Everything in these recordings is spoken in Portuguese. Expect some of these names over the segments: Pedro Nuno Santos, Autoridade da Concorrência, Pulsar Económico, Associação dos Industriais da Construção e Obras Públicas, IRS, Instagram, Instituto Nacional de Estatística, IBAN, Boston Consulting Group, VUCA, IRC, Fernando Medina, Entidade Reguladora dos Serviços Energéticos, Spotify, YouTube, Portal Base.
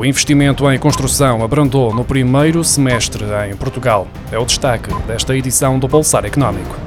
O investimento em construção abrandou no primeiro semestre em Portugal. É o destaque desta edição do Pulsar Económico.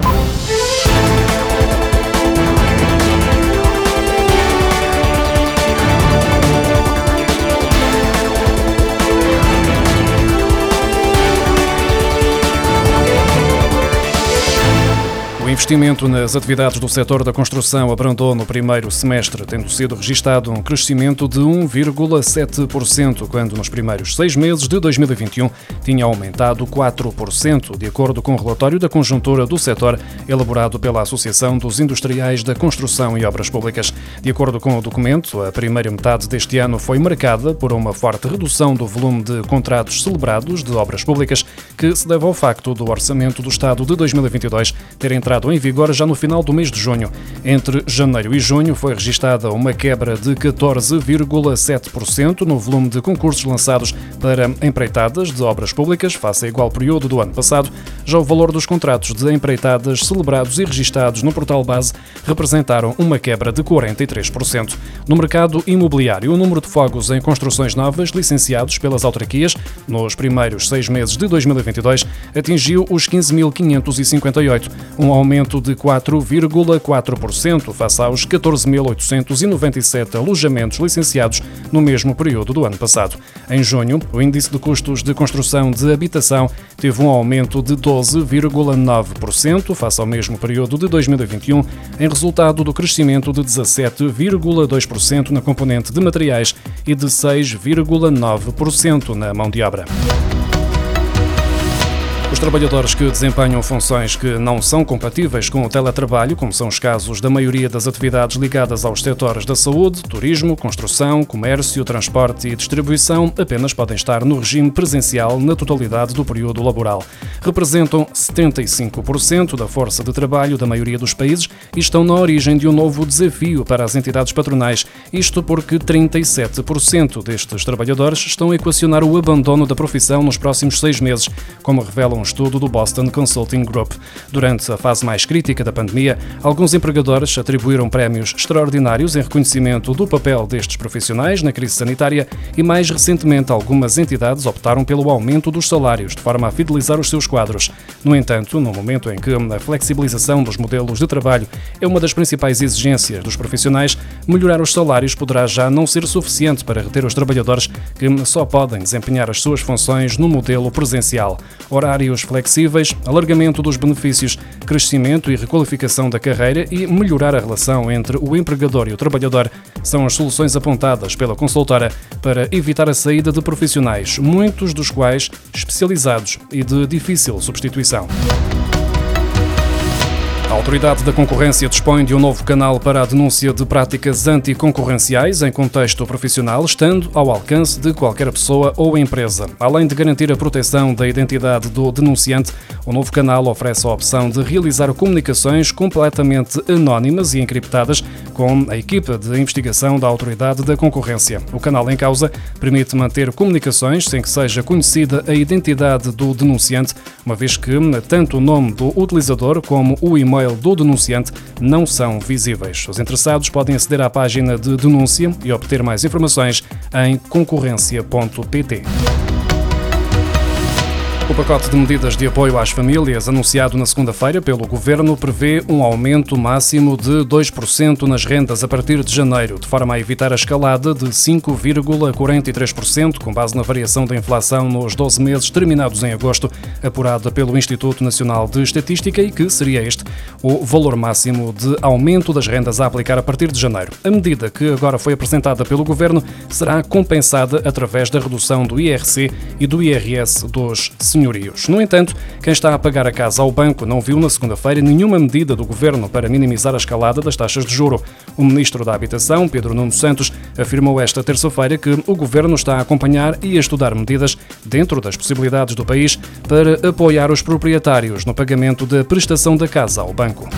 O investimento nas atividades do setor da construção abrandou no primeiro semestre, tendo sido registado um crescimento de 1,7%, quando nos primeiros 6 meses de 2021 tinha aumentado 4%, de acordo com o relatório da conjuntura do setor elaborado pela Associação dos Industriais da Construção e Obras Públicas. De acordo com o documento, a primeira metade deste ano foi marcada por uma forte redução do volume de contratos celebrados de obras públicas, que se deve ao facto do Orçamento do Estado de 2022 ter entrado em vigor já no final do mês de junho. Entre janeiro e junho foi registada uma quebra de 14,7% no volume de concursos lançados para empreitadas de obras públicas face a igual período do ano passado. Já o valor dos contratos de empreitadas celebrados e registados no Portal Base representaram uma quebra de 43%. No mercado imobiliário, o número de fogos em construções novas licenciados pelas autarquias nos primeiros 6 meses de 2022 atingiu os 15.558, um aumento de 4,4% face aos 14.897 alojamentos licenciados no mesmo período do ano passado. Em junho, o índice de custos de construção de habitação teve um aumento de 12,9% face ao mesmo período de 2021, em resultado do crescimento de 17,2% na componente de materiais e de 6,9% na mão de obra. Os trabalhadores que desempenham funções que não são compatíveis com o teletrabalho, como são os casos da maioria das atividades ligadas aos setores da saúde, turismo, construção, comércio, transporte e distribuição, apenas podem estar no regime presencial na totalidade do período laboral. Representam 75% da força de trabalho da maioria dos países e estão na origem de um novo desafio para as entidades patronais, isto porque 37% destes trabalhadores estão a equacionar o abandono da profissão nos próximos 6 meses, como revelam um estudo do Boston Consulting Group. Durante a fase mais crítica da pandemia, alguns empregadores atribuíram prémios extraordinários em reconhecimento do papel destes profissionais na crise sanitária e, mais recentemente, algumas entidades optaram pelo aumento dos salários de forma a fidelizar os seus quadros. No entanto, no momento em que a flexibilização dos modelos de trabalho é uma das principais exigências dos profissionais, melhorar os salários poderá já não ser suficiente para reter os trabalhadores que só podem desempenhar as suas funções no modelo presencial. Horários flexíveis, alargamento dos benefícios, crescimento e requalificação da carreira e melhorar a relação entre o empregador e o trabalhador são as soluções apontadas pela consultora para evitar a saída de profissionais, muitos dos quais especializados e de difícil substituição. A Autoridade da Concorrência dispõe de um novo canal para a denúncia de práticas anticoncorrenciais em contexto profissional, estando ao alcance de qualquer pessoa ou empresa. Além de garantir a proteção da identidade do denunciante, o novo canal oferece a opção de realizar comunicações completamente anónimas e encriptadas com a equipa de investigação da Autoridade da Concorrência. O canal em causa permite manter comunicações sem que seja conhecida a identidade do denunciante, uma vez que tanto o nome do utilizador como o e-mail do denunciante não são visíveis. Os interessados podem aceder à página de denúncia e obter mais informações em concorrencia.pt. O pacote de medidas de apoio às famílias anunciado na segunda-feira pelo Governo prevê um aumento máximo de 2% nas rendas a partir de janeiro, de forma a evitar a escalada de 5,43%, com base na variação da inflação nos 12 meses terminados em agosto, apurada pelo Instituto Nacional de Estatística, e que seria este o valor máximo de aumento das rendas a aplicar a partir de janeiro. A medida que agora foi apresentada pelo Governo será compensada através da redução do IRC e do IRS dos senhores. No entanto, quem está a pagar a casa ao banco não viu na segunda-feira nenhuma medida do Governo para minimizar a escalada das taxas de juro. O Ministro da Habitação, Pedro Nuno Santos, afirmou esta terça-feira que o Governo está a acompanhar e a estudar medidas dentro das possibilidades do país para apoiar os proprietários no pagamento da prestação da casa ao banco.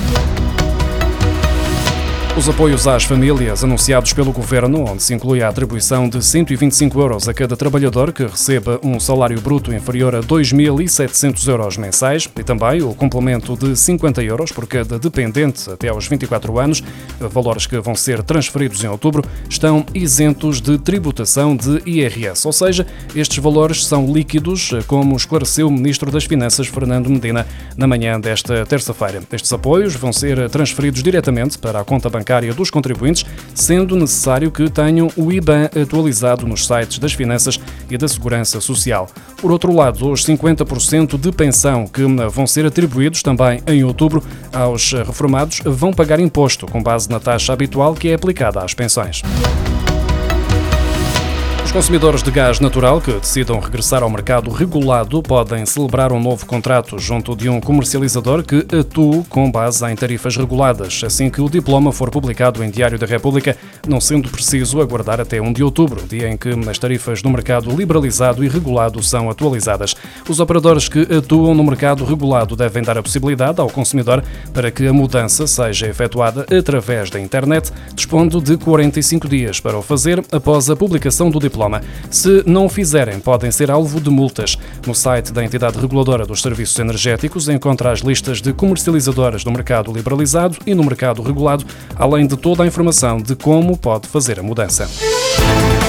Os apoios às famílias anunciados pelo Governo, onde se inclui a atribuição de 125 euros a cada trabalhador que receba um salário bruto inferior a 2.700 euros mensais e também o complemento de 50 euros por cada dependente até aos 24 anos, valores que vão ser transferidos em outubro, estão isentos de tributação de IRS, ou seja, estes valores são líquidos, como esclareceu o Ministro das Finanças, Fernando Medina, na manhã desta terça-feira. Estes apoios vão ser transferidos diretamente para a conta bancária dos contribuintes, sendo necessário que tenham o IBAN atualizado nos sites das Finanças e da Segurança Social. Por outro lado, os 50% de pensão que vão ser atribuídos também em outubro aos reformados vão pagar imposto com base na taxa habitual que é aplicada às pensões. Consumidores de gás natural que decidam regressar ao mercado regulado podem celebrar um novo contrato junto de um comercializador que atue com base em tarifas reguladas, assim que o diploma for publicado em Diário da República, não sendo preciso aguardar até 1 de outubro, dia em que as tarifas do mercado liberalizado e regulado são atualizadas. Os operadores que atuam no mercado regulado devem dar a possibilidade ao consumidor para que a mudança seja efetuada através da internet, dispondo de 45 dias para o fazer após a publicação do diploma. Se não o fizerem, podem ser alvo de multas. No site da Entidade Reguladora dos Serviços Energéticos encontra as listas de comercializadoras no mercado liberalizado e no mercado regulado, além de toda a informação de como pode fazer a mudança.